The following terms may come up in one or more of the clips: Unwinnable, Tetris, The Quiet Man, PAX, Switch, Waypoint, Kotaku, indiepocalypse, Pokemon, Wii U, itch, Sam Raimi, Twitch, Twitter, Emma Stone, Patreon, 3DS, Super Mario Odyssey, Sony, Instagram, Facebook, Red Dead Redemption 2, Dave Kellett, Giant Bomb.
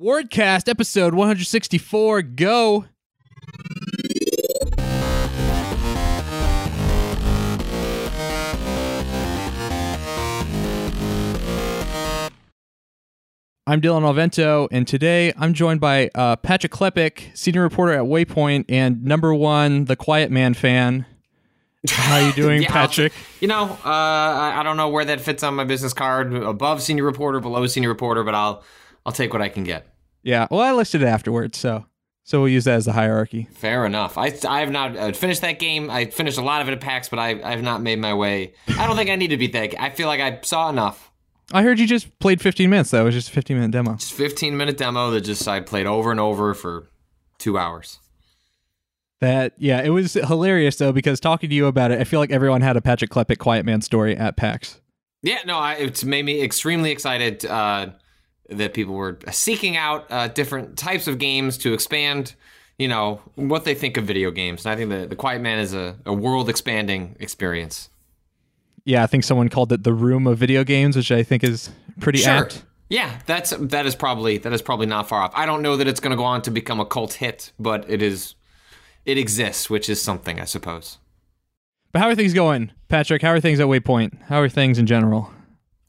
Wordcast, episode 164, go! I'm Dylan Alvento, and today I'm joined by Patrick Klepek, senior reporter at Waypoint and #1 The Quiet Man fan. How you doing, Patrick? I don't know where that fits on my business card, above senior reporter, below senior reporter, but I'll take what I can get. Yeah, well, I listed it afterwards, so we'll use that as the hierarchy. Fair enough. I have not finished that game. I finished a lot of it at PAX, but I have not made my way. I don't think I need to beat that. I feel like I saw enough. I heard you just played 15 minutes, though. It was just a 15-minute demo. Just 15-minute demo that I played over and over for 2 hours. It was hilarious, though, because talking to you about it, I feel like everyone had a Patrick Klepek Quiet Man story at PAX. Yeah, no, it's made me extremely excited that people were seeking out different types of games to expand, what they think of video games. And I think the Quiet Man is a world-expanding experience. Yeah, I think someone called it the room of video games, which I think is pretty apt. Yeah, that is probably not far off. I don't know that it's going to go on to become a cult hit, but it is... It exists, which is something, I suppose. But how are things going, Patrick? How are things at Waypoint? How are things in general?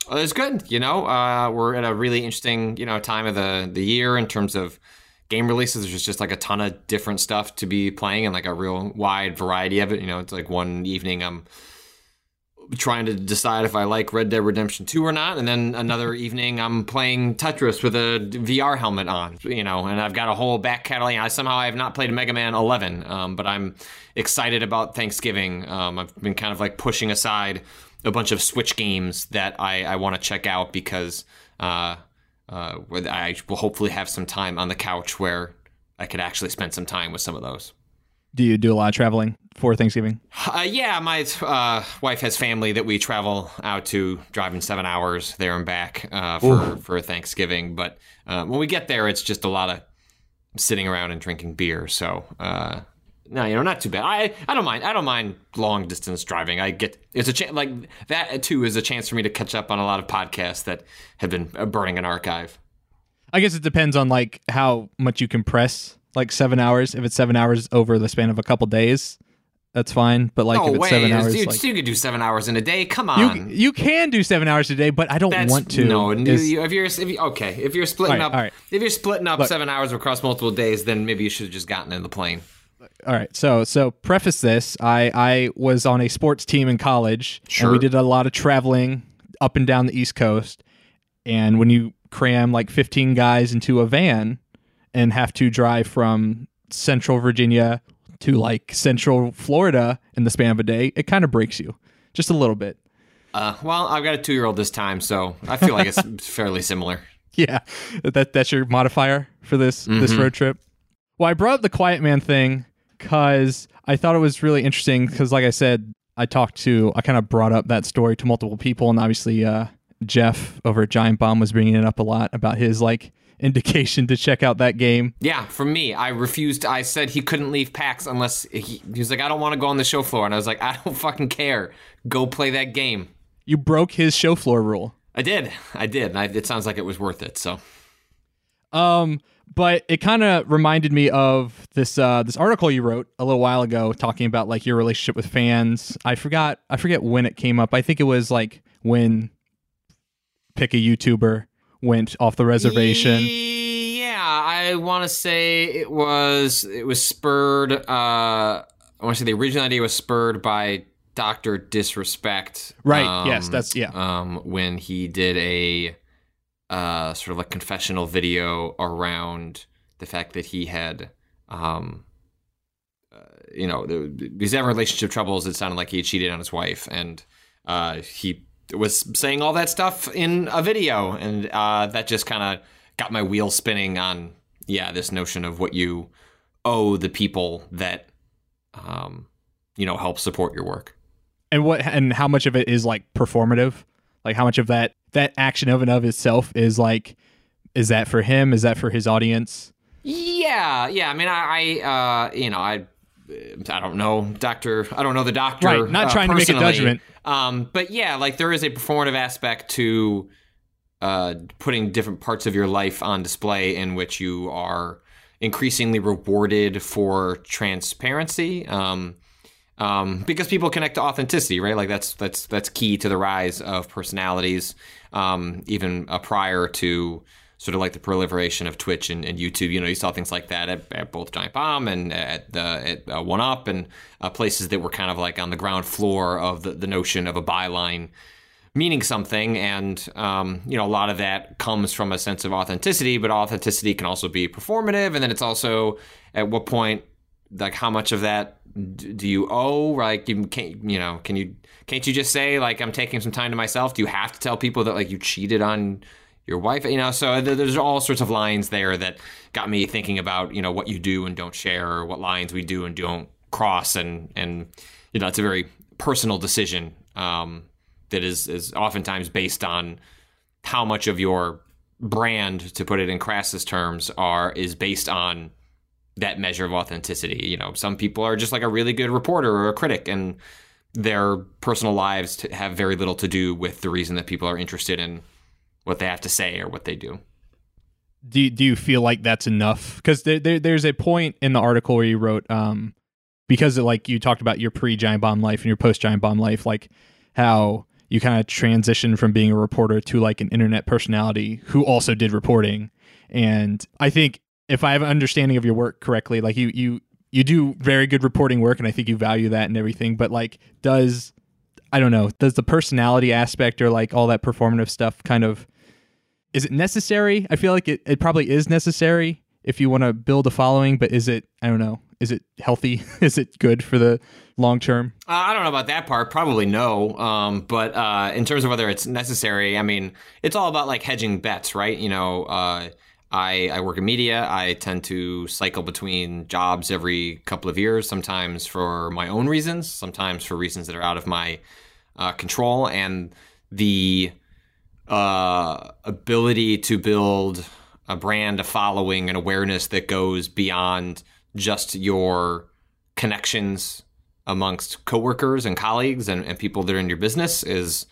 Well, it's good. We're at a really interesting, time of the year in terms of game releases. There's just like a ton of different stuff to be playing and like a real wide variety of it. It's like one evening I'm trying to decide if I like Red Dead Redemption 2 or not. And then another evening I'm playing Tetris with a VR helmet on, and I've got a whole back catalog. I have not played Mega Man 11, but I'm excited about Thanksgiving. I've been kind of like pushing aside a bunch of Switch games that I want to check out because I will hopefully have some time on the couch where I could actually spend some time with some of those. Do you do a lot of traveling for Thanksgiving? My wife has family that we travel out to, driving 7 hours there and back for Thanksgiving. But when we get there, it's just a lot of sitting around and drinking beer. So not too bad. I don't mind. I don't mind long distance driving. That too is a chance for me to catch up on a lot of podcasts that have been burning an archive. I guess it depends on like how much you compress. Like 7 hours, if it's 7 hours over the span of a couple days, that's fine. But like if it's 7 hours, dude, you could do 7 hours in a day. Come on, you can do 7 hours a day, but I don't want to. No, if you're splitting up 7 hours across multiple days, then maybe you should have just gotten in the plane. All right, so preface this. I was on a sports team in college, and we did a lot of traveling up and down the East Coast. And when you cram like 15 guys into a van and have to drive from central Virginia to like central Florida in the span of a day, it kind of breaks you just a little bit. I've got a 2-year-old this time, so I feel like it's fairly similar. Yeah, that's your modifier for this road trip. Well, I brought up the Quiet Man thing because I thought it was really interesting because, like I said, I kind of brought up that story to multiple people, and obviously Jeff over at Giant Bomb was bringing it up a lot about his like indication to check out that game. Yeah, for me, I refused. I said he couldn't leave PAX unless he was like, I don't want to go on the show floor. And I was like, I don't fucking care. Go play that game. You broke his show floor rule. I did. It sounds like it was worth it. So, but it kind of reminded me of this this article you wrote a little while ago talking about like your relationship with fans. I forget when it came up. I think it was like when pick a YouTuber went off the reservation. Yeah, I want to say it was spurred. I want to say the original idea was spurred by Dr. Disrespect. Right. Yes, that's yeah. When he did a sort of like confessional video around the fact that he had, he's having relationship troubles. It sounded like he had cheated on his wife, and he was saying all that stuff in a video, and that just kind of got my wheel spinning on this notion of what you owe the people that help support your work, and how much of it is like performative, like how much of that action of and of itself is like, is that for him, is that for his audience? I mean, I don't know, doctor. I don't know the doctor. Right. Not trying to make a judgment. But yeah, like there is a performative aspect to putting different parts of your life on display in which you are increasingly rewarded for transparency. Because people connect to authenticity, right? Like that's key to the rise of personalities, even prior to sort of like the proliferation of Twitch and YouTube. You know, you saw things like that at both Giant Bomb and at One Up and places that were kind of like on the ground floor of the notion of a byline meaning something. And, you know, a lot of that comes from a sense of authenticity, but authenticity can also be performative. And then it's also at what point, like how much of that do you owe? Like you can't, you know, can't you just say like, I'm taking some time to myself? Do you have to tell people that like you cheated on your wife? You know, so there's all sorts of lines there that got me thinking about, you know, what you do and don't share or what lines we do and don't cross. And you know, it's a very personal decision that is oftentimes based on how much of your brand, to put it in crassest terms, is based on that measure of authenticity. You know, some people are just like a really good reporter or a critic, and their personal lives have very little to do with the reason that people are interested in what they have to say or what they do. Do you feel like that's enough? Because there's a point in the article where you wrote, because of, like you talked about your pre-Giant Bomb life and your post-Giant Bomb life, like how you kind of transitioned from being a reporter to like an internet personality who also did reporting. And I think, if I have an understanding of your work correctly, like you do very good reporting work, and I think you value that and everything, but like does the personality aspect or like all that performative stuff kind of, is it necessary? I feel like it probably is necessary if you want to build a following, but is it, I don't know, is it healthy? Is it good for the long term? I don't know about that part. Probably no. But in terms of whether it's necessary, I mean, it's all about like hedging bets, right? You know, I work in media. I tend to cycle between jobs every couple of years, sometimes for my own reasons, sometimes for reasons that are out of my control. And the ability to build a brand, a following, an awareness that goes beyond just your connections amongst coworkers and colleagues and people that are in your business is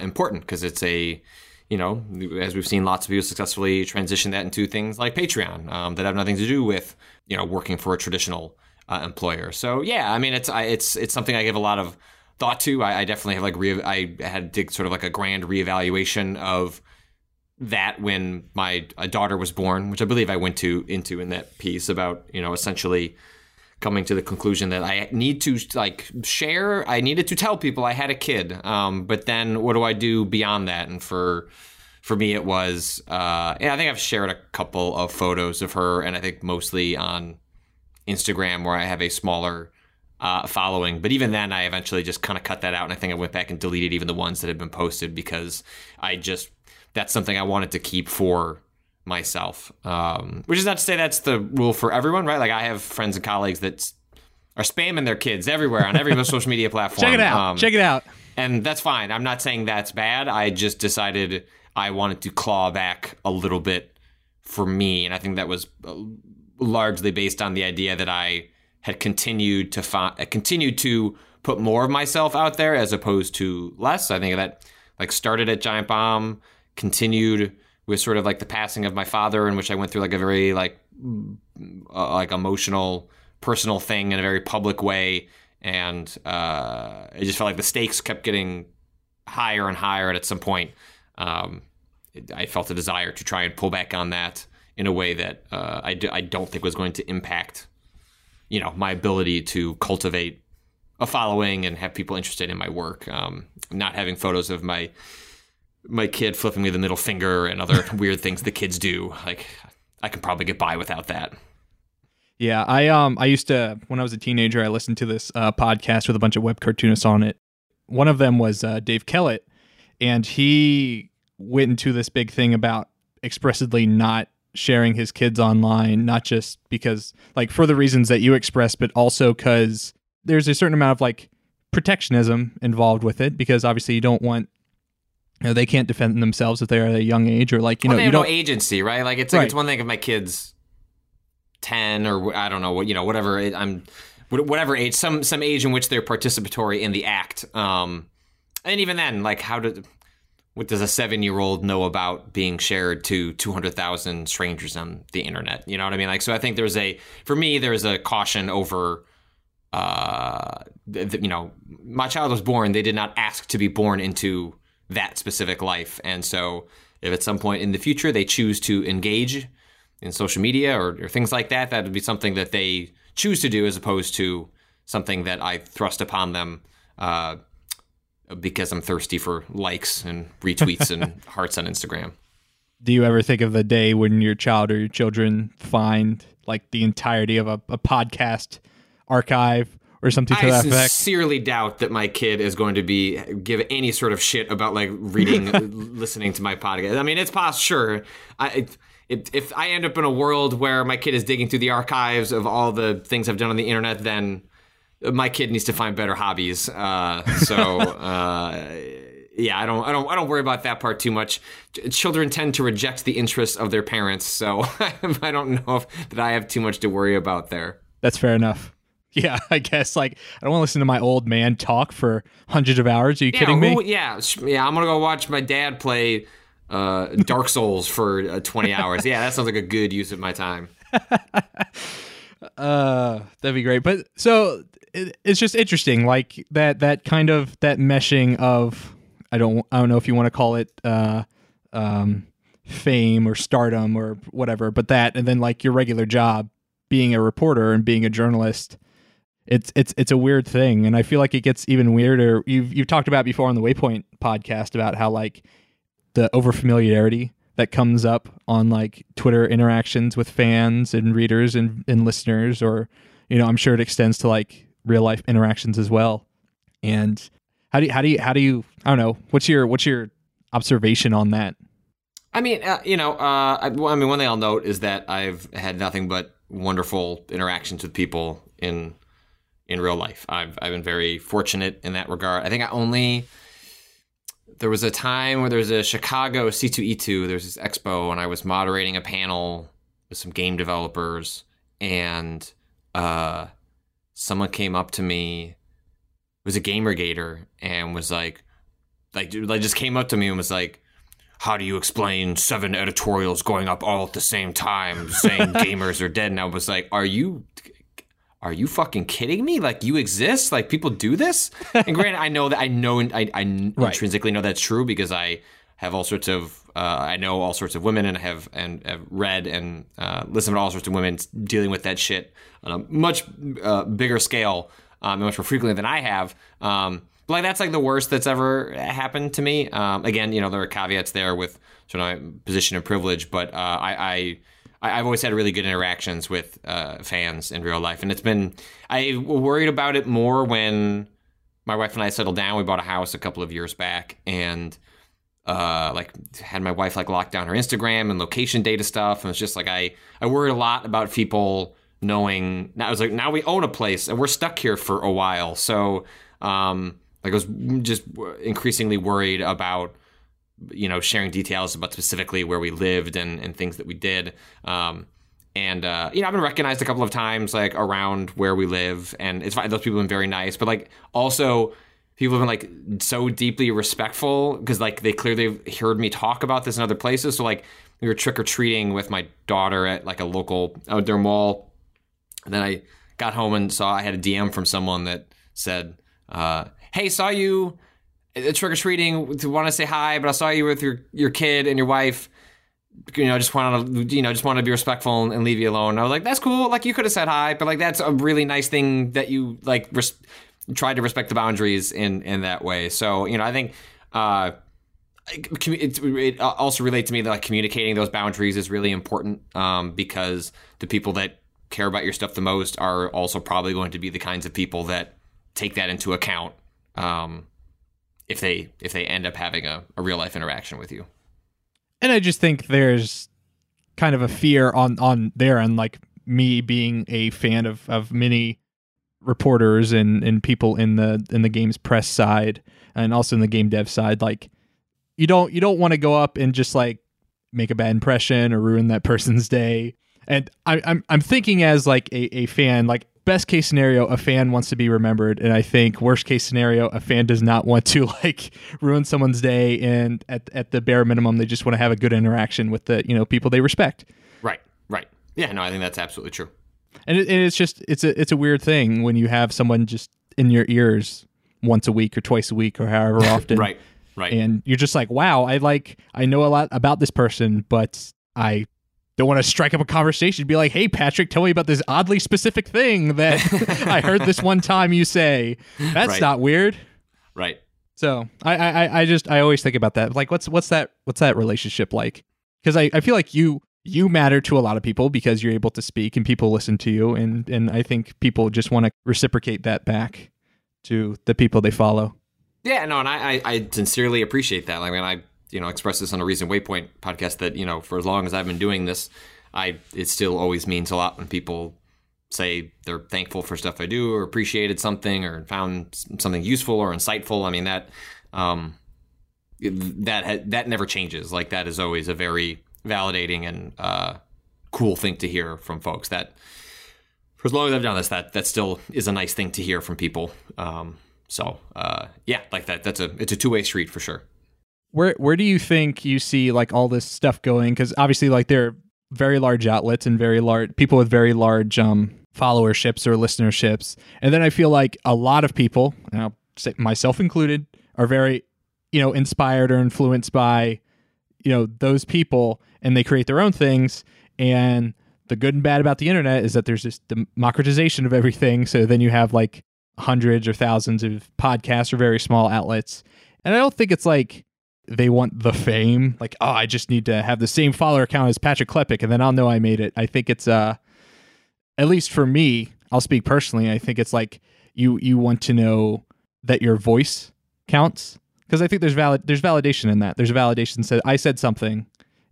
important, because it's a... You know, as we've seen lots of people successfully transition that into things like Patreon that have nothing to do with, you know, working for a traditional employer. So, yeah, I mean, it's something I give a lot of thought to. I definitely have I had sort of like a grand reevaluation of that when my daughter was born, which I believe I went into in that piece about, you know, essentially coming to the conclusion that I need to like share. I needed to tell people I had a kid. But then what do I do beyond that? And for me, it was, I think I've shared a couple of photos of her, and I think mostly on Instagram where I have a smaller following. But even then I eventually just kind of cut that out. And I think I went back and deleted even the ones that had been posted, because that's something I wanted to keep for myself, which is not to say that's the rule for everyone, right? Like I have friends and colleagues that are spamming their kids everywhere on every social media platform. Check it out. And that's fine. I'm not saying that's bad. I just decided I wanted to claw back a little bit for me. And I think that was largely based on the idea that I had continued to put more of myself out there as opposed to less. I think that like started at Giant Bomb, continued with sort of like the passing of my father, in which I went through like a very like emotional, personal thing in a very public way. And it just felt like the stakes kept getting higher and higher. And at some point, I felt a desire to try and pull back on that in a way that I don't think was going to impact, you know, my ability to cultivate a following and have people interested in my work. Not having photos of my kid flipping me the middle finger and other weird things the kids do. Like I could probably get by without that. Yeah. I used to, when I was a teenager, I listened to this podcast with a bunch of web cartoonists on it. One of them was Dave Kellett, and he went into this big thing about expressly not sharing his kids online, not just because like for the reasons that you expressed, but also because there's a certain amount of like protectionism involved with it, because obviously you don't want, you know, they can't defend themselves if they're at a young age, or like, you know, they have no agency, right? Like it's like, right. It's one thing if my kid's 10 or I don't know what, you know, whatever age, some age in which they're participatory in the act. And even then, like how do What does a 7-year-old know about being shared to 200,000 strangers on the internet? You know what I mean? Like, so I think there's a, for me, there's a caution over, you know, my child was born. They did not ask to be born into that specific life. And so if at some point in the future they choose to engage in social media or things like that, that would be something that they choose to do as opposed to something that I thrust upon them, because I'm thirsty for likes and retweets and hearts on Instagram. Do you ever think of the day when your child or your children find like the entirety of a podcast archive or something to that effect? I sincerely doubt that my kid is going to give any sort of shit about like reading, listening to my podcast. I mean, it's possible. Sure. If I end up in a world where my kid is digging through the archives of all the things I've done on the internet, then my kid needs to find better hobbies. Yeah, I don't worry about that part too much. Children tend to reject the interests of their parents, so I don't know that I have too much to worry about there. That's fair enough. Yeah, I guess like I don't want to listen to my old man talk for hundreds of hours. Are you kidding me? Yeah. I'm gonna go watch my dad play Dark Souls for 20 hours. Yeah, that sounds like a good use of my time. That'd be great. But so it's just interesting, like that kind of that meshing of I don't know if you want to call it fame or stardom or whatever, but that and then like your regular job, being a reporter and being a journalist. It's a weird thing, and I feel like it gets even weirder. You've talked about before on the Waypoint podcast about how like the overfamiliarity that comes up on like Twitter interactions with fans and readers and listeners, or, you know, I'm sure it extends to like real life interactions as well. And how do you, I don't know, what's your observation on that? I mean, one thing I'll note is that I've had nothing but wonderful interactions with people in real life. I've been very fortunate in that regard. I think there was a time where there was a Chicago C2E2, there's this expo, and I was moderating a panel with some game developers, and someone came up to me, was a GamerGator, and was like just came up to me and was like, how do you explain 7 editorials going up all at the same time saying gamers are dead? And I was like, are you fucking kidding me? Like, you exist? Like, people do this? And granted, I intrinsically know that's true because I have all sorts of, I know all sorts of women and I have read and listened to all sorts of women dealing with that shit on a much bigger scale and much more frequently than I have. Like, that's like the worst that's ever happened to me. Again, you know, there are caveats there with sort of my position of privilege, but I've always had really good interactions with fans in real life. And it's been, I worried about it more when my wife and I settled down. We bought a house a couple of years back and had my wife like lock down her Instagram and location data stuff. And it's just like, I worried a lot about people knowing. Now I was like, now we own a place and we're stuck here for a while. So I was just increasingly worried about, you know, sharing details about specifically where we lived and things that we did. You know, I've been recognized a couple of times, like, around where we live. And it's fine. Those people have been very nice. But, like, also people have been, like, so deeply respectful because, like, they clearly heard me talk about this in other places. So, like, we were trick-or-treating with my daughter at, like, a local outdoor mall. And then I got home and saw I had a DM from someone that said, hey, saw you trick-or-treating, want to say hi, but I saw you with your kid and your wife, you know, just want to be respectful and leave you alone. And I was like, that's cool. Like, you could have said hi, but like, that's a really nice thing that you like tried to respect the boundaries in that way. So, you know, I think, it also relates to me that like communicating those boundaries is really important, because the people that care about your stuff the most are also probably going to be the kinds of people that take that into account, if they end up having a real life interaction with you. And I just think there's kind of a fear on their end, like me being a fan of many reporters and people in the games press side and also in the game dev side. Like, you don't want to go up and just like make a bad impression or ruin that person's day. And I'm thinking as like a fan, like best case scenario, a fan wants to be remembered, and I think worst case scenario, a fan does not want to like ruin someone's day, and at the bare minimum, they just want to have a good interaction with the, you know, people they respect. Right, right. Yeah, no, I think that's absolutely true. And it's just it's a weird thing when you have someone just in your ears once a week or twice a week or however often. Right, right. And you're just like, wow, I know a lot about this person, but I don't want to strike up a conversation and be like, hey, Patrick, tell me about this oddly specific thing that I heard this one time you say. That's right. Not weird. Right. So I always think about that. Like, what's that relationship like? Because I feel like you matter to a lot of people because you're able to speak and people listen to you. And I think people just want to reciprocate that back to the people they follow. Yeah, no, and I sincerely appreciate that. I mean, I expressed this on a recent Waypoint podcast that, you know, for as long as I've been doing this, it still always means a lot when people say they're thankful for stuff I do or appreciated something or found something useful or insightful. I mean, that never changes. Like, that is always a very validating and cool thing to hear from folks. That for as long as I've done this, that still is a nice thing to hear from people. Yeah, like it's a two-way street for sure. Where do you think you see like all this stuff going? Because obviously, like, there are very large outlets and very large people with very large followerships or listenerships, and then I feel like a lot of people, and I'll say myself included, are very, you know, inspired or influenced by, you know, those people, and they create their own things. And the good and bad about the internet is that there's this democratization of everything. So then you have like hundreds or thousands of podcasts or very small outlets, and I don't think it's like they want the fame, like, oh, I just need to have the same follower count as Patrick Klepek, and then I'll know I made it. I think it's, at least for me, I'll speak personally, I think it's like you want to know that your voice counts, because I think there's validation in that. There's a validation that I said something,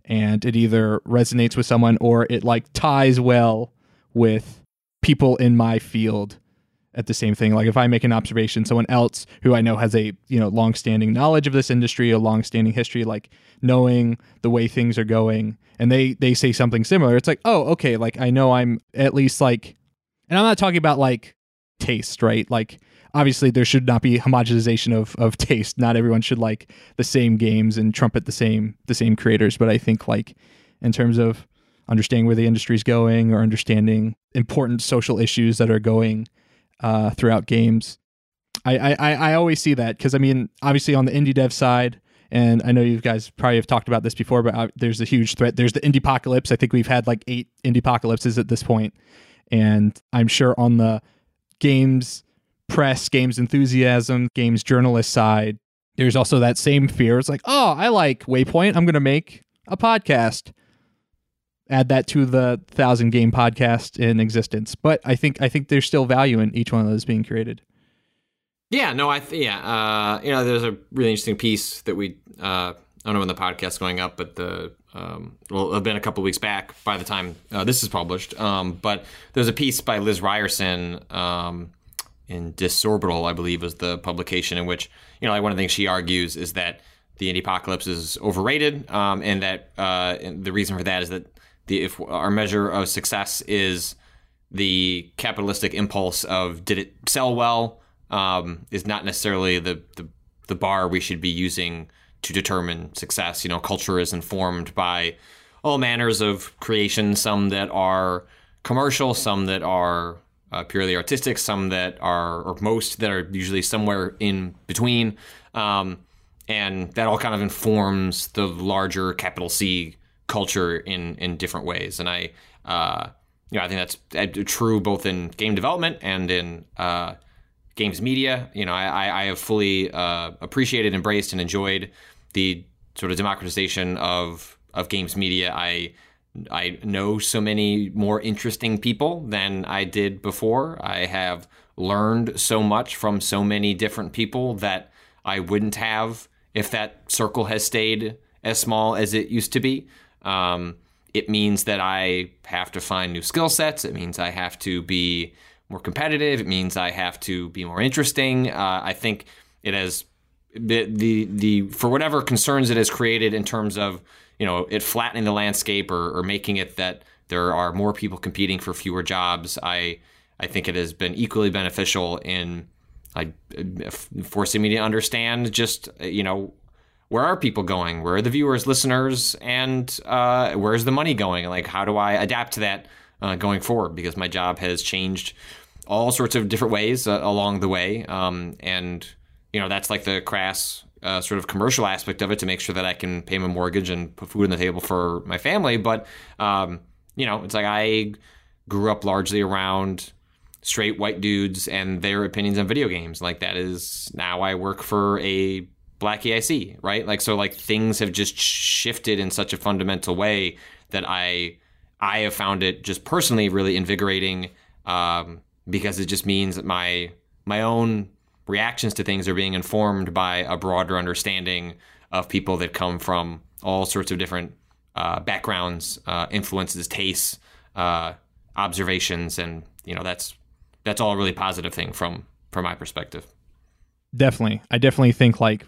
and it either resonates with someone or it like ties well with people in my field at the same thing. Like, if I make an observation, someone else who I know has a, you know, long-standing knowledge of this industry, a long-standing history, like knowing the way things are going, and they say something similar, it's like, oh, okay, like I know I'm at least like, and I'm not talking about like taste, right? Like, obviously there should not be homogenization of taste. Not everyone should like the same games and trumpet the same creators, but I think like in terms of understanding where the industry is going or understanding important social issues that are going throughout games, I always see that, because I mean, obviously on the indie dev side, and I know you guys probably have talked about this before, but there's a huge threat. There's the indiepocalypse. I think we've had like 8 indiepocalypses at this point, and I'm sure on the games press, games enthusiasm, games journalist side, there's also that same fear. It's like, oh, I like Waypoint, I'm gonna make a podcast. Add that to the 1,000 game podcast in existence. But I think there's still value in each one of those being created. Yeah, no, you know, there's a really interesting piece that we, I don't know when the podcast's going up, but it'll have been a couple of weeks back by the time this is published. But there's a piece by Liz Ryerson in Disorbital, I believe, is the publication, in which, you know, like one of the things she argues is that the indiepocalypse is overrated, and that and the reason for that is that if our measure of success is the capitalistic impulse of did it sell well, is not necessarily the bar we should be using to determine success. You know, culture is informed by all manners of creation, some that are commercial, some that are purely artistic, some that are, or most that are usually somewhere in between. And that all kind of informs the larger capital C culture in different ways. And I think that's true both in game development and in games media. You know, I have fully appreciated, embraced, and enjoyed the sort of democratization of games media. I know so many more interesting people than I did before. I have learned so much from so many different people that I wouldn't have if that circle has stayed as small as it used to be. It means that I have to find new skill sets. It means I have to be more competitive. It means I have to be more interesting. I think it has the for whatever concerns it has created in terms of, you know, it flattening the landscape or making it that there are more people competing for fewer jobs. I I think it has been equally beneficial in like forcing me to understand just, you know, where are people going? Where are the viewers, listeners, and where's the money going? Like, how do I adapt to that going forward? Because my job has changed all sorts of different ways along the way. And, you know, that's like the crass sort of commercial aspect of it to make sure that I can pay my mortgage and put food on the table for my family. But, you know, it's like I grew up largely around straight white dudes and their opinions on video games. Like, that is now I work for a Black EIC, right? Like, so like things have just shifted in such a fundamental way that I have found it just personally really invigorating, because it just means that my own reactions to things are being informed by a broader understanding of people that come from all sorts of different backgrounds, influences, tastes, observations. And, you know, that's all a really positive thing from my perspective. Definitely. I definitely think like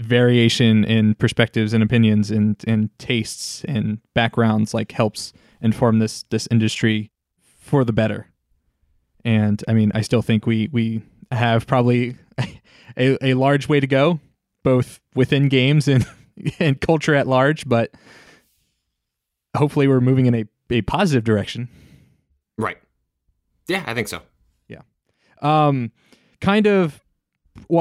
variation in perspectives and opinions and tastes and backgrounds like helps inform this industry for the better. And I mean, I still think we have probably a large way to go, both within games and culture at large, but hopefully we're moving in a positive direction. Right. Yeah, I think so. Yeah. Well,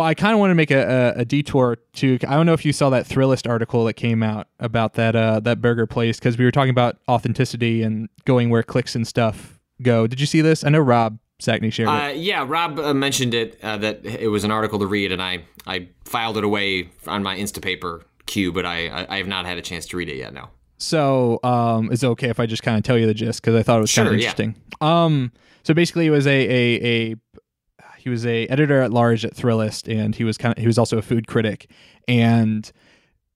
I kind of want to make a detour to. I don't know if you saw that Thrillist article that came out about that burger place, because we were talking about authenticity and going where clicks and stuff go. Did you see this? I know Rob Sackney shared it. Yeah, Rob mentioned it, that it was an article to read, and I filed it away on my Instapaper queue, but I have not had a chance to read it yet. No. So, is it okay if I just kind of tell you the gist, because I thought it was kind of interesting? Yeah. So basically, it was He was a editor at large at Thrillist, and he was also a food critic. And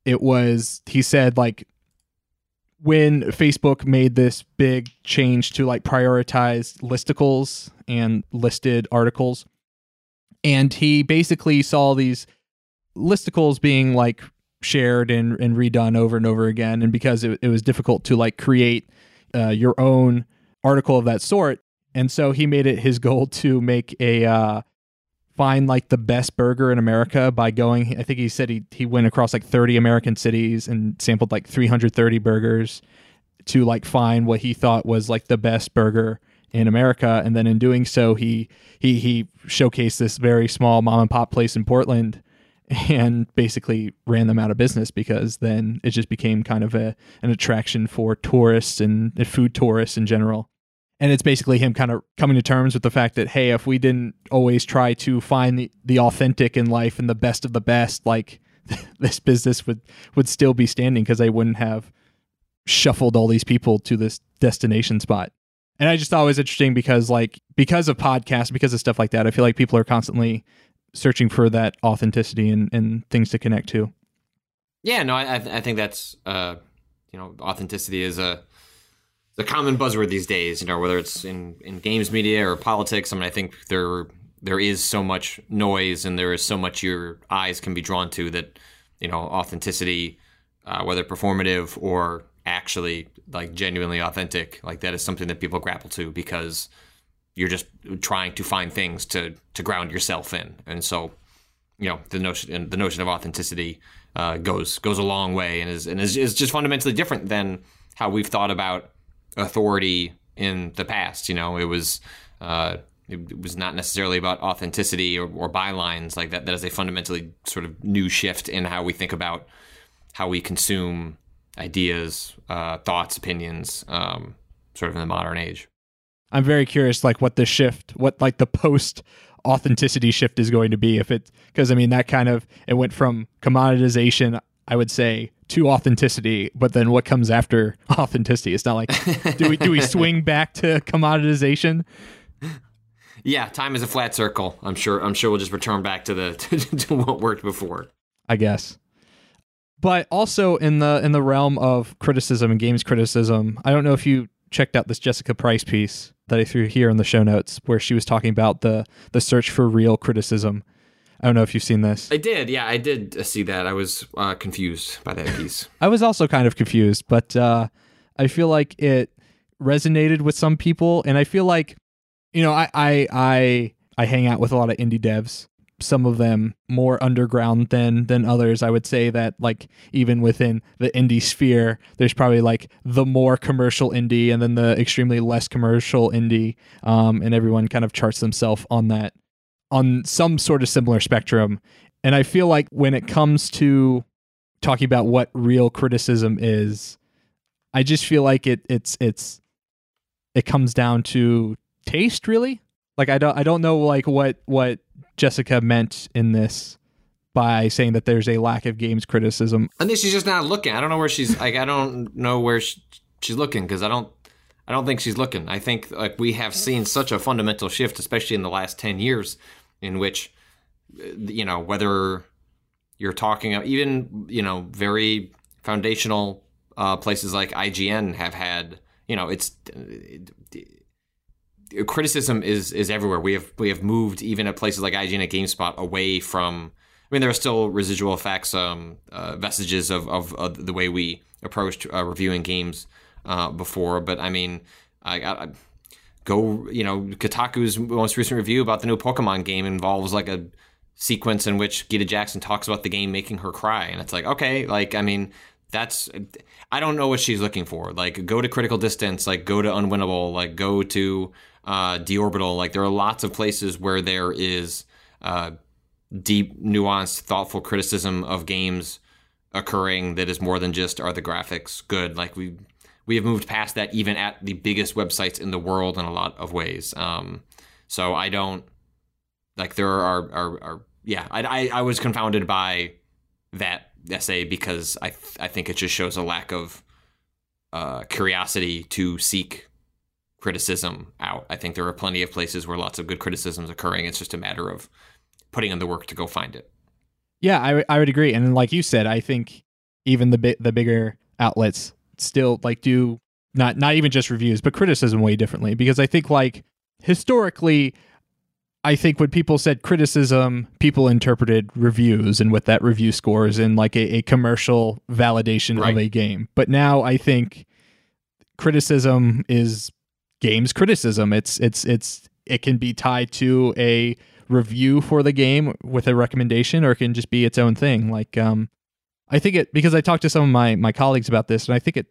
he said, like, when Facebook made this big change to like prioritize listicles and listed articles, and he basically saw these listicles being like shared and redone over and over again. And because it was difficult to like create your own article of that sort. And so he made it his goal to make find like the best burger in America by going, I think he said he went across like 30 American cities and sampled like 330 burgers to like find what he thought was like the best burger in America. And then in doing so, he showcased this very small mom and pop place in Portland and basically ran them out of business, because then it just became kind of an attraction for tourists and food tourists in general. And it's basically him kind of coming to terms with the fact that, hey, if we didn't always try to find the authentic in life and the best of the best, like this business would still be standing, because they wouldn't have shuffled all these people to this destination spot. And I just thought it was interesting because of podcasts, because of stuff like that, I feel like people are constantly searching for that authenticity and things to connect to. Yeah, no, I think that's, you know, authenticity is the common buzzword these days, you know, whether it's in games media or politics. I mean, I think there is so much noise and there is so much your eyes can be drawn to that, you know, authenticity, whether performative or actually like genuinely authentic, like that is something that people grapple to, because you're just trying to find things to ground yourself in. And so, you know, the notion of authenticity goes a long way and is just fundamentally different than how we've thought about authority in the past. You know, it was not necessarily about authenticity or bylines like that. That is a fundamentally sort of new shift in how we think about how we consume ideas, thoughts, opinions, sort of in the modern age. I'm very curious, like what the post authenticity shift is going to be, because I mean, that kind of, it went from commoditization, I would say, to authenticity, but then what comes after authenticity? It's not like do we swing back to commoditization? Yeah, time is a flat circle. I'm sure we'll just return back to to what worked before, I guess. But also in the realm of criticism and games criticism, I don't know if you checked out this Jessica Price piece that I threw here in the show notes, where she was talking about the search for real criticism. I don't know if you've seen this. I did. Yeah, I did see that. I was confused by that piece. I was also kind of confused, but I feel like it resonated with some people. And I feel like You know, I hang out with a lot of indie devs, some of them more underground than others. I would say that, like, even within the indie sphere, there's probably like the more commercial indie and then the extremely less commercial indie. And everyone kind of charts themselves on that, on some sort of similar spectrum. And I feel like when it comes to talking about what real criticism is, I just feel like it comes down to taste, really. Like, I don't know, like, what Jessica meant in this by saying that there's a lack of games criticism. I think she's just not looking. I don't know where she's like. I don't know where she's looking, because I don't think she's looking. I think, like, we have seen such a fundamental shift, especially in the last 10 years, in which, you know, whether you're talking about even, you know, very foundational places like IGN have had, you know, criticism is everywhere. We have moved, even at places like IGN, at GameSpot, away from. I mean, there are still residual effects, vestiges of the way we approached reviewing games before. But I mean, Kotaku's most recent review about the new Pokemon game involves like a sequence in which Gita Jackson talks about the game making her cry, and it's like, okay, like, I mean, that's, I don't know what she's looking for. Like, go to Critical Distance, like, go to Unwinnable, like, go to Deorbital. Like, there are lots of places where there is deep, nuanced, thoughtful criticism of games occurring that is more than just, are the graphics good? Like, we have moved past that, even at the biggest websites in the world, in a lot of ways. So I don't, like, there are yeah, I was confounded by that essay, because I think it just shows a lack of curiosity to seek criticism out. I think there are plenty of places where lots of good criticism is occurring. It's just a matter of putting in the work to go find it. Yeah, I would agree. And like you said, I think even the bigger outlets still, like, do not even just reviews, but criticism way differently. Because I think, like, historically, I think when people said criticism, people interpreted reviews and what that review scores in, like, a commercial validation right. of a game. But now I think criticism is games criticism. It can be tied to a review for the game with a recommendation, or it can just be its own thing. Like, I think it, because I talked to some of my colleagues about this, and I think it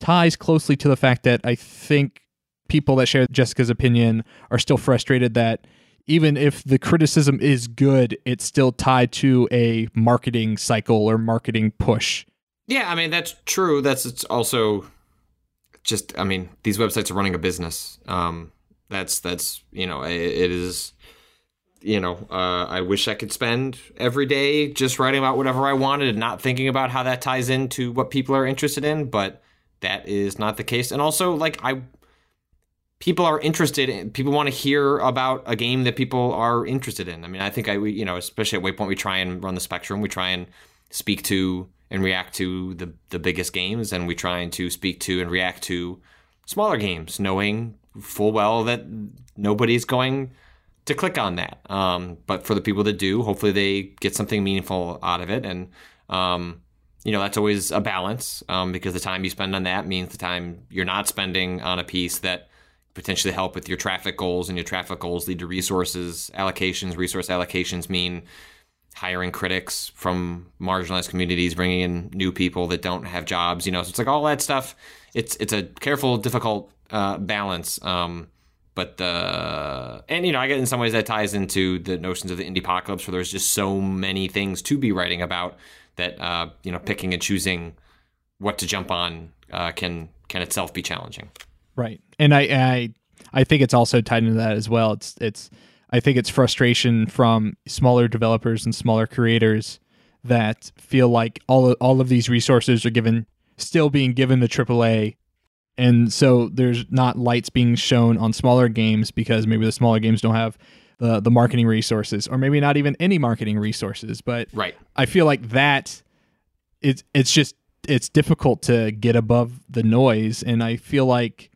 ties closely to the fact that I think people that share Jessica's opinion are still frustrated that even if the criticism is good, it's still tied to a marketing cycle or marketing push. Yeah, I mean, that's true. It's also just, I mean, these websites are running a business. That's you know, it is, you know, I wish I could spend every day just writing about whatever I wanted and not thinking about how that ties into what people are interested in, but that is not the case. And also, like, people are interested in, people want to hear about a game that people are interested in. I mean, I think you know, especially at Waypoint, we try and run the spectrum. We try and speak to and react to the biggest games, and we try to speak to and react to smaller games, knowing full well that nobody's going to click on that. But for the people that do, hopefully they get something meaningful out of it. And, you know, that's always a balance, because the time you spend on that means the time you're not spending on a piece that potentially help with your traffic goals, and your traffic goals lead to resources allocations. Resource allocations mean hiring critics from marginalized communities, bringing in new people that don't have jobs, you know, so it's like all that stuff. It's a careful, difficult balance. And, you know, I get in some ways that ties into the notions of the indie apocalypse, where there's just so many things to be writing about that, you know, picking and choosing what to jump on can itself be challenging. Right. And I think it's also tied into that as well. I think it's frustration from smaller developers and smaller creators that feel like all of these resources are still being given the AAA. And so there's not lights being shown on smaller games, because maybe the smaller games don't have the marketing resources, or maybe not even any marketing resources. But right. I feel like that it's just, it's difficult to get above the noise. And I feel like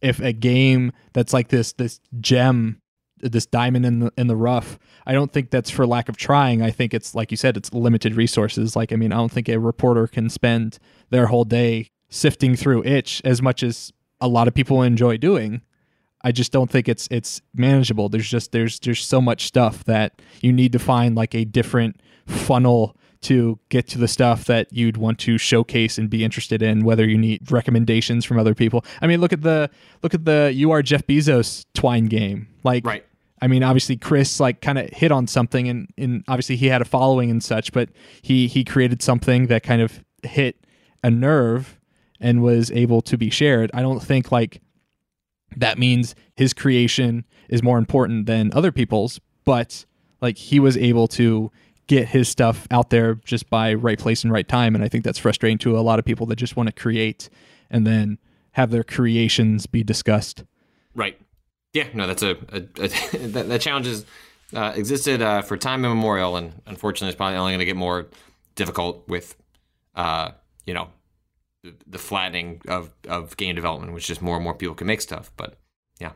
if a game that's like this gem, this diamond in the rough, I don't think that's for lack of trying. I think it's, like you said, it's limited resources. Like, I mean, I don't think a reporter can spend their whole day sifting through itch as much as a lot of people enjoy doing. I just don't think it's manageable. There's so much stuff that you need to find like a different funnel to get to the stuff that you'd want to showcase and be interested in, whether you need recommendations from other people. I mean, look at the You Are Jeff Bezos Twine game. Like, right. I mean, obviously Chris like kind of hit on something, and obviously he had a following and such, but he created something that kind of hit a nerve and was able to be shared. I don't think like that means his creation is more important than other people's, but like he was able to get his stuff out there just by right place and right time. And I think that's frustrating to a lot of people that just want to create and then have their creations be discussed. Right. Yeah, no, that's that challenge has existed for time immemorial, and unfortunately it's probably only going to get more difficult with, the flattening of game development, which just more and more people can make stuff. But yeah.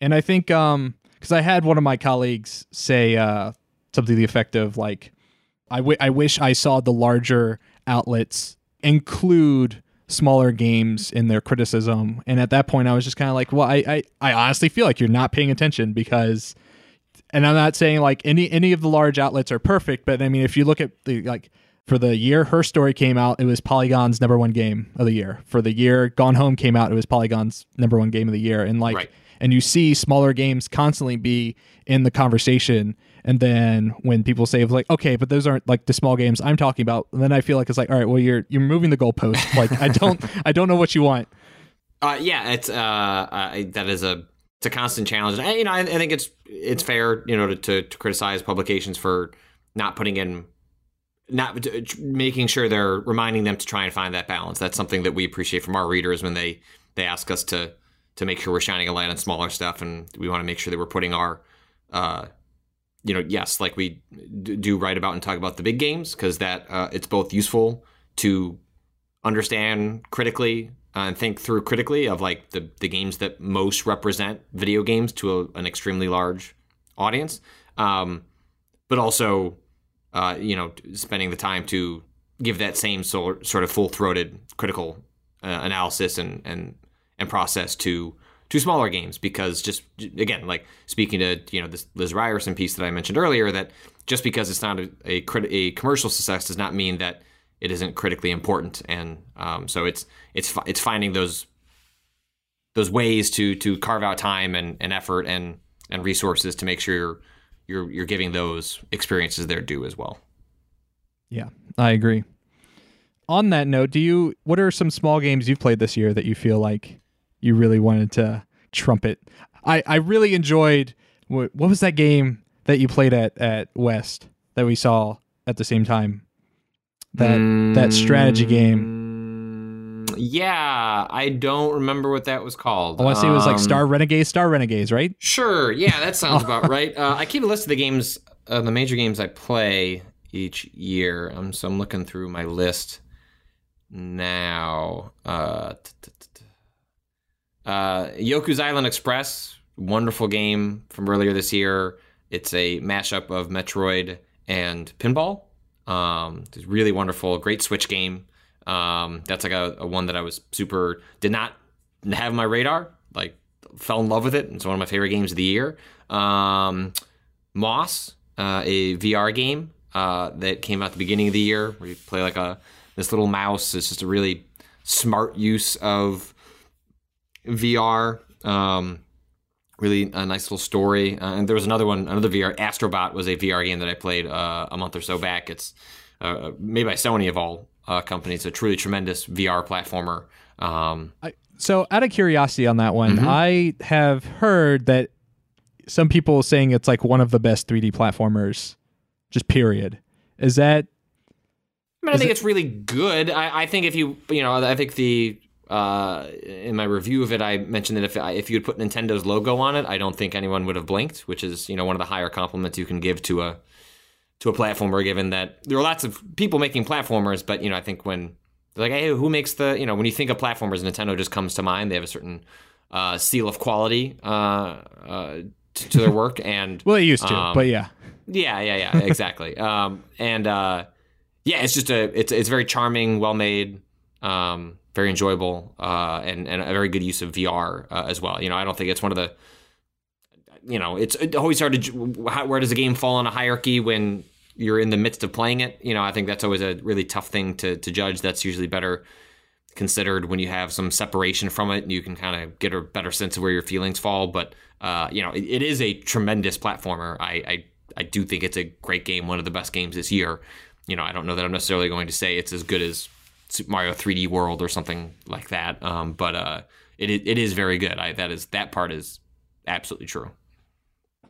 And I think, because I had one of my colleagues say something to the effect of like, I wish I saw the larger outlets include smaller games in their criticism. And at that point I was just kind of like, well, I honestly feel like you're not paying attention, because, and I'm not saying like any of the large outlets are perfect, but I mean, if you look at the, like, for the year Her Story came out, it was Polygon's number one game of the year. For the year Gone Home came out, it was Polygon's number one game of the year. And like, right. And you see smaller games constantly be in the conversation. And then when people say like, okay, but those aren't like the small games I'm talking about, then I feel like it's like, all right, well, you're moving the goalpost. Like, I don't know what you want. Yeah, it's it's a constant challenge. And, I think it's fair, to criticize publications for not putting in, not making sure they're reminding them to try and find that balance. That's something that we appreciate from our readers when they ask us to make sure we're shining a light on smaller stuff, and we want to make sure that we're putting our, yes, like we do write about and talk about the big games, because that it's both useful to understand critically and think through critically of like the games that most represent video games to an extremely large audience, but also spending the time to give that same sort of full-throated critical analysis and process to smaller games, because just again, like speaking to this Liz Ryerson piece that I mentioned earlier, that just because it's not a commercial success does not mean that it isn't critically important. And so it's finding those ways to carve out time and effort and resources to make sure you're giving those experiences their due as well. Yeah, I agree. On that note, what are some small games you've played this year that you feel like you really wanted to trumpet? I really enjoyed, what was that game that you played at West that we saw at the same time? That strategy game. Yeah, I don't remember what that was called. I want to say it was like Star Renegades, right? Sure, yeah, that sounds about right. I keep a list of the games, the major games I play each year. So I'm looking through my list now. Yoku's Island Express, wonderful game from earlier this year. It's a mashup of Metroid and pinball. It's really wonderful, great Switch game. That's like a one that I was did not have on my radar, like fell in love with it. It's one of my favorite games of the year. Moss, a VR game that came out at the beginning of the year, where you play like this little mouse. It's just a really smart use of VR, really a nice little story. And there was another VR, Astrobot was a VR game that I played a month or so back. It's made by Sony of all companies. A truly tremendous VR platformer. So out of curiosity on that one, mm-hmm. I have heard that some people are saying it's like one of the best 3D platformers, just period. Is that... I think it's really good. I think if in my review of it, I mentioned that if you had put Nintendo's logo on it, I don't think anyone would have blinked, which is one of the higher compliments you can give to a platformer, given that there are lots of people making platformers, but I think when they're like, hey, who makes the when you think of platformers, Nintendo just comes to mind. They have a certain seal of quality to their work, and well, they used to, but yeah, exactly. It's very charming, well made. very enjoyable, and a very good use of VR as well. You know, I don't think it's one of the, you know, it's always hard to, where does a game fall in a hierarchy when you're in the midst of playing it? You know, I think that's always a really tough thing to judge. That's usually better considered when you have some separation from it and you can kind of get a better sense of where your feelings fall. But, you know, it is a tremendous platformer. I do think it's a great game, one of the best games this year. You know, I don't know that I'm necessarily going to say it's as good as Super Mario 3D World or something like that. But it is very good. That part is absolutely true.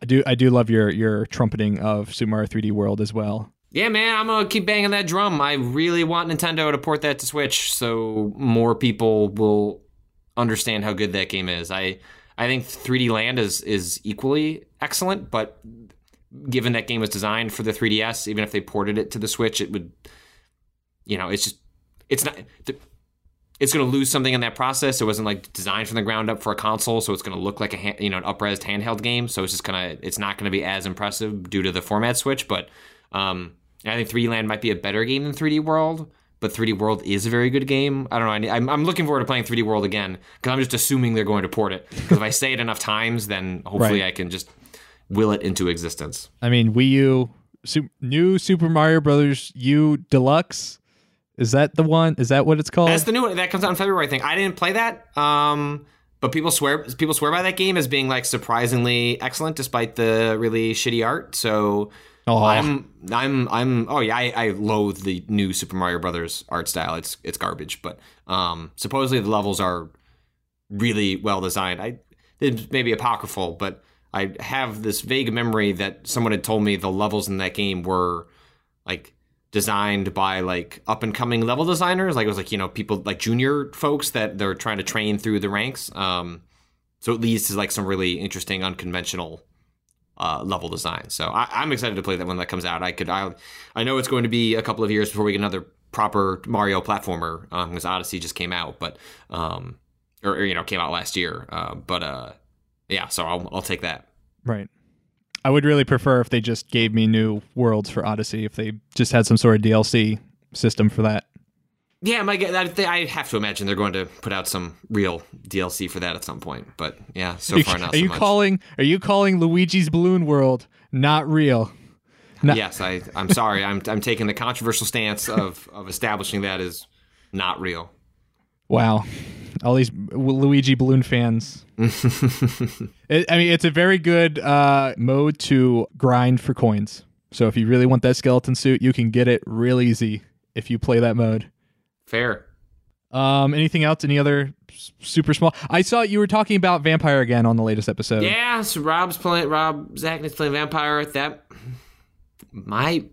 I do love your trumpeting of Super Mario 3D World as well. Yeah, man, I'm going to keep banging that drum. I really want Nintendo to port that to Switch so more people will understand how good that game is. I think 3D Land is equally excellent, but given that game was designed for the 3DS, even if they ported it to the Switch, it would, you know, it's just, it's not, it's going to lose something in that process. It wasn't like designed from the ground up for a console, so it's going to look like an up-resed handheld game. So it's just it's not going to be as impressive due to the format switch. But I think 3D Land might be a better game than 3D World, but 3D World is a very good game. I don't know. I'm looking forward to playing 3D World again because I'm just assuming they're going to port it. Because if I say it enough times, then hopefully I can just will it into existence. I mean, Wii U, new Super Mario Brothers U Deluxe. Is that the one? Is that what it's called? That's the new one that comes out in February. I think I didn't play that, but people swear by that game as being like surprisingly excellent despite the really shitty art. So I loathe the new Super Mario Brothers art style. It's garbage, but supposedly the levels are really well designed. It may be apocryphal, but I have this vague memory that someone had told me the levels in that game were like designed by like up and coming level designers. Like it was like, you know, people like junior folks that they're trying to train through the ranks. So it leads to like some really interesting unconventional level design. So I'm excited to play that when that comes out. I know it's going to be a couple of years before we get another proper Mario platformer because Odyssey just came out, but came out last year. Yeah, so I'll take that. Right. I would really prefer if they just gave me new worlds for Odyssey, if they just had some sort of DLC system for that. Yeah, I have to imagine they're going to put out some real DLC for that at some point. But yeah, so far not so much. Are you calling Luigi's Balloon World not real? Yes, I'm sorry. I'm taking the controversial stance of establishing that is not real. Wow. All these Luigi Balloon fans. It's a very good mode to grind for coins. So if you really want that skeleton suit, you can get it real easy if you play that mode. Fair. Anything else? Any other super small? I saw you were talking about Vampyr again on the latest episode. Yeah, so Rob Sackney's playing Vampyr. That might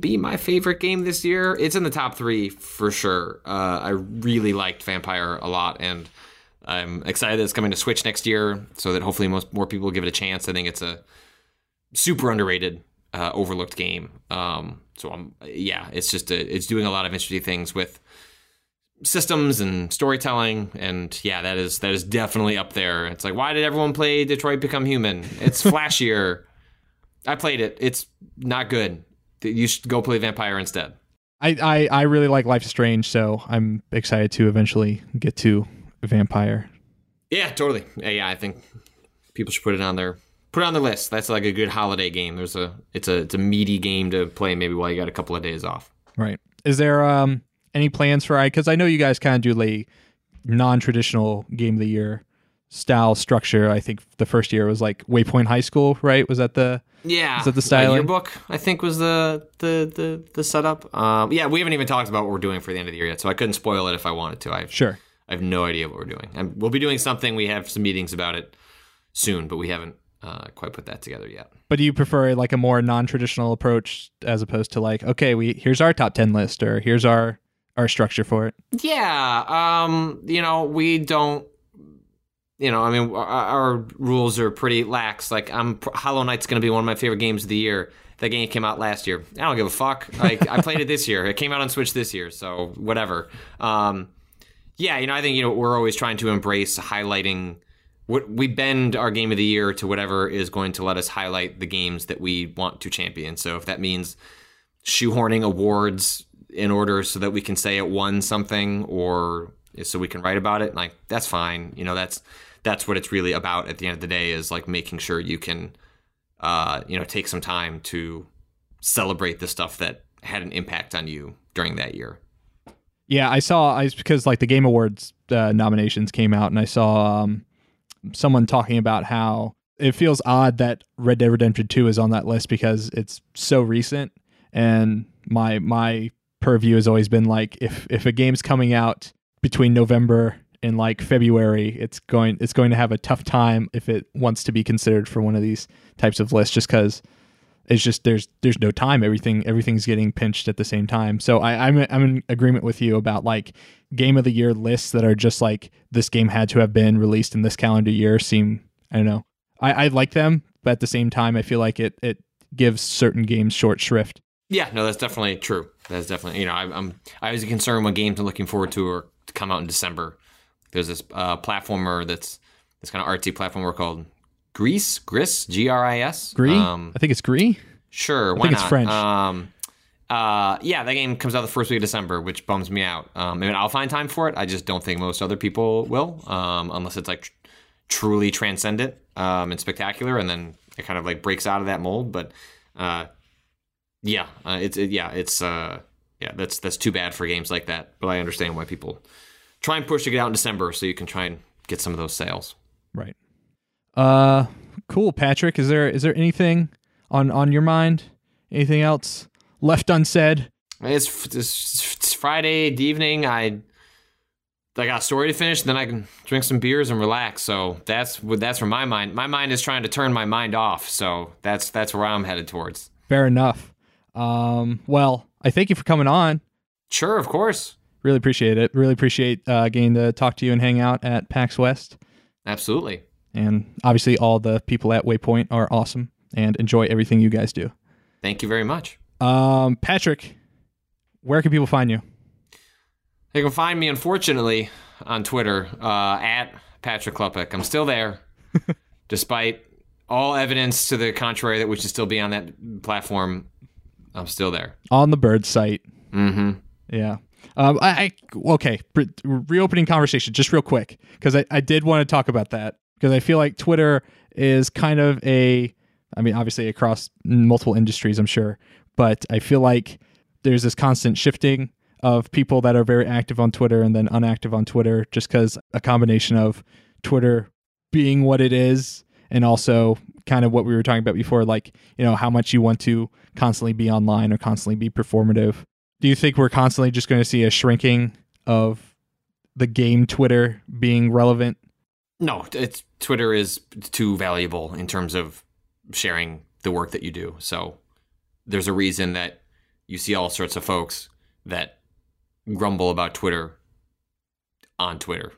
be my favorite game this year. It's in the top 3 for sure. I really liked Vampyr a lot, and I'm excited that it's coming to Switch next year so that hopefully more people give it a chance. I think it's a super underrated, overlooked game. It's doing a lot of interesting things with systems and storytelling, and yeah, that is definitely up there. It's like, why did everyone play Detroit Become Human? It's flashier. I played it. It's not good. You should go play Vampyr instead. I really like Life is Strange, so I'm excited to eventually get to Vampyr. Yeah, totally. Yeah, I think people should put it on their list. That's like a good holiday game. It's a meaty game to play maybe while you got a couple of days off. Right. Is there any plans for because I know you guys kind of do like non-traditional game of the year style structure. I think the first year was like Waypoint High School, right? Was that the styling? Yearbook, I think, was the setup. We haven't even talked about what we're doing for the end of the year yet, so I couldn't spoil it if I wanted to. I have no idea what we're doing. We'll be doing something. We have some meetings about it soon, but we haven't quite put that together yet. But do you prefer like a more non-traditional approach as opposed to like, okay, here's our top 10 list, or here's our structure for it? Yeah, we don't. You know, I mean, our rules are pretty lax. Like, Hollow Knight's going to be one of my favorite games of the year. That game came out last year. I don't give a fuck. Like, I played it this year. It came out on Switch this year, so whatever. I think, we're always trying to embrace highlighting. We bend our game of the year to whatever is going to let us highlight the games that we want to champion. So if that means shoehorning awards in order so that we can say it won something, or is so we can write about it. Like, that's fine. You know, that's what it's really about at the end of the day, is like making sure you can, you know, take some time to celebrate the stuff that had an impact on you during that year. Yeah, I because like the Game Awards nominations came out, and I saw someone talking about how it feels odd that Red Dead Redemption 2 is on that list because it's so recent. And my purview has always been like, if a game's coming out between November and like February, it's going to have a tough time if it wants to be considered for one of these types of lists, just because it's just there's no time. Everything's getting pinched at the same time. So I'm in agreement with you about like game of the year lists that are just like, this game had to have been released in this calendar year. I don't know. I like them, but at the same time, I feel like it gives certain games short shrift. Yeah, no, that's definitely true. That's definitely, you know, I was concerned when games I'm looking forward to are to come out in December. There's this platformer that's kind of artsy platformer called Gris, G-R-I-S. Gris? I think it's Gris. Sure, why not? I think it's French. Yeah, that game comes out the first week of December, which bums me out. I mean, I'll find time for it. I just don't think most other people will, unless it's like truly transcendent and spectacular, and then it kind of like breaks out of that mold. But that's too bad for games like that. But I understand why people try and push to get out in December so you can try and get some of those sales. Right. Cool, Patrick. Is there anything on your mind? Anything else left unsaid? It's Friday evening. I got a story to finish, and then I can drink some beers and relax. So that's where my mind. My mind is trying to turn my mind off. So that's where I'm headed towards. Fair enough. Well, I thank you for coming on. Sure, of course. Really appreciate it. Really appreciate getting to talk to you and hang out at PAX West. Absolutely. And obviously all the people at Waypoint are awesome, and enjoy everything you guys do. Thank you very much. Patrick, where can people find you? They can find me, unfortunately, on Twitter, at Patrick Klepek. I'm still there, despite all evidence to the contrary that we should still be on that platform. I'm still there. On the bird site. Mm-hmm. Yeah. Okay, reopening conversation, just real quick, because I did want to talk about that, because I feel like Twitter is kind of obviously across multiple industries, I'm sure, but I feel like there's this constant shifting of people that are very active on Twitter and then unactive on Twitter, just because a combination of Twitter being what it is, and also kind of what we were talking about before, like, you know, how much you want to constantly be online or constantly be performative. Do you think we're constantly just going to see a shrinking of the game Twitter being relevant? No, Twitter is too valuable in terms of sharing the work that you do. So there's a reason that you see all sorts of folks that grumble about Twitter on Twitter.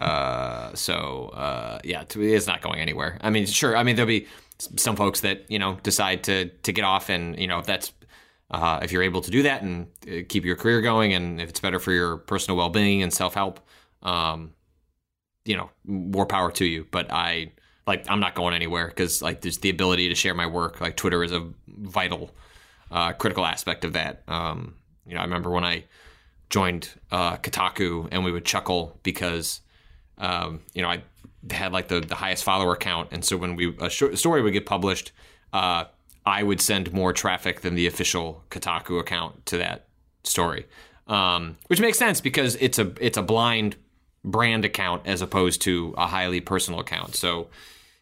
Yeah, it's not going anywhere. I mean, sure. I mean, there'll be some folks that, you know, decide to get off, and, you know, if that's, if you're able to do that and keep your career going, and if it's better for your personal well-being and self-help, you know, more power to you. But I'm not going anywhere, because like there's the ability to share my work. Like Twitter is a vital, critical aspect of that. You know, I remember when I joined Kotaku, and we would chuckle because, you know, I had like the highest follower count. And so when a story would get published, I would send more traffic than the official Kotaku account to that story, which makes sense because it's a blind brand account as opposed to a highly personal account. So,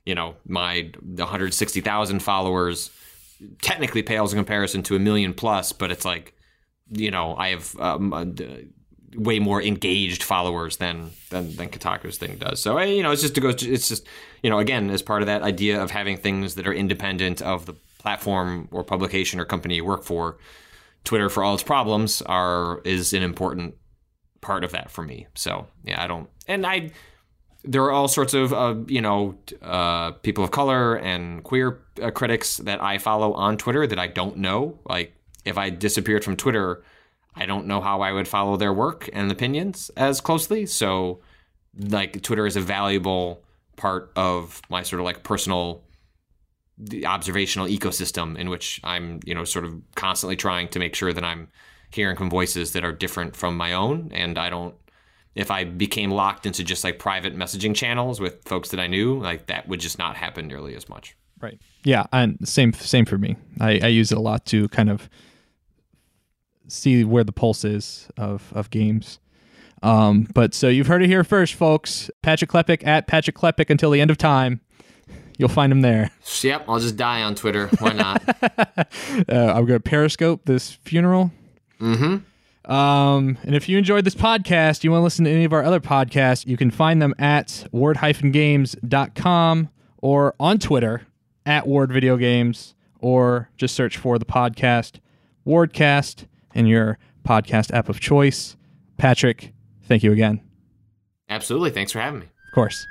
you know, my 160,000 followers technically pales in comparison to 1 million plus, but it's like, you know, I have way more engaged followers than Kotaku's thing does. So, you know, it's just, you know, again, as part of that idea of having things that are independent of the platform or publication or company you work for, Twitter, for all its problems, is an important part of that for me. So, yeah, there are all sorts of, you know, people of color and queer critics that I follow on Twitter that I don't know, like, if I disappeared from Twitter, I don't know how I would follow their work and opinions as closely. So, like, Twitter is a valuable part of my sort of like personal observational ecosystem in which I'm, you know, sort of constantly trying to make sure that I'm hearing from voices that are different from my own. And I don't, if I became locked into just like private messaging channels with folks that I knew, like that would just not happen nearly as much. Right. Yeah. And same for me. I use it a lot to kind of see where the pulse is of games. But so you've heard it here first, folks. Patrick Klepek at Patrick Klepek until the end of time. You'll find him there. Yep. I'll just die on Twitter. Why not? I'm going to Periscope this funeral. Mm-hmm. And if you enjoyed this podcast, you want to listen to any of our other podcasts, you can find them at word-games.com or on Twitter at wordvideogames, or just search for the podcast Wordcast in your podcast app of choice. Patrick, thank you again. Absolutely. Thanks for having me. Of course.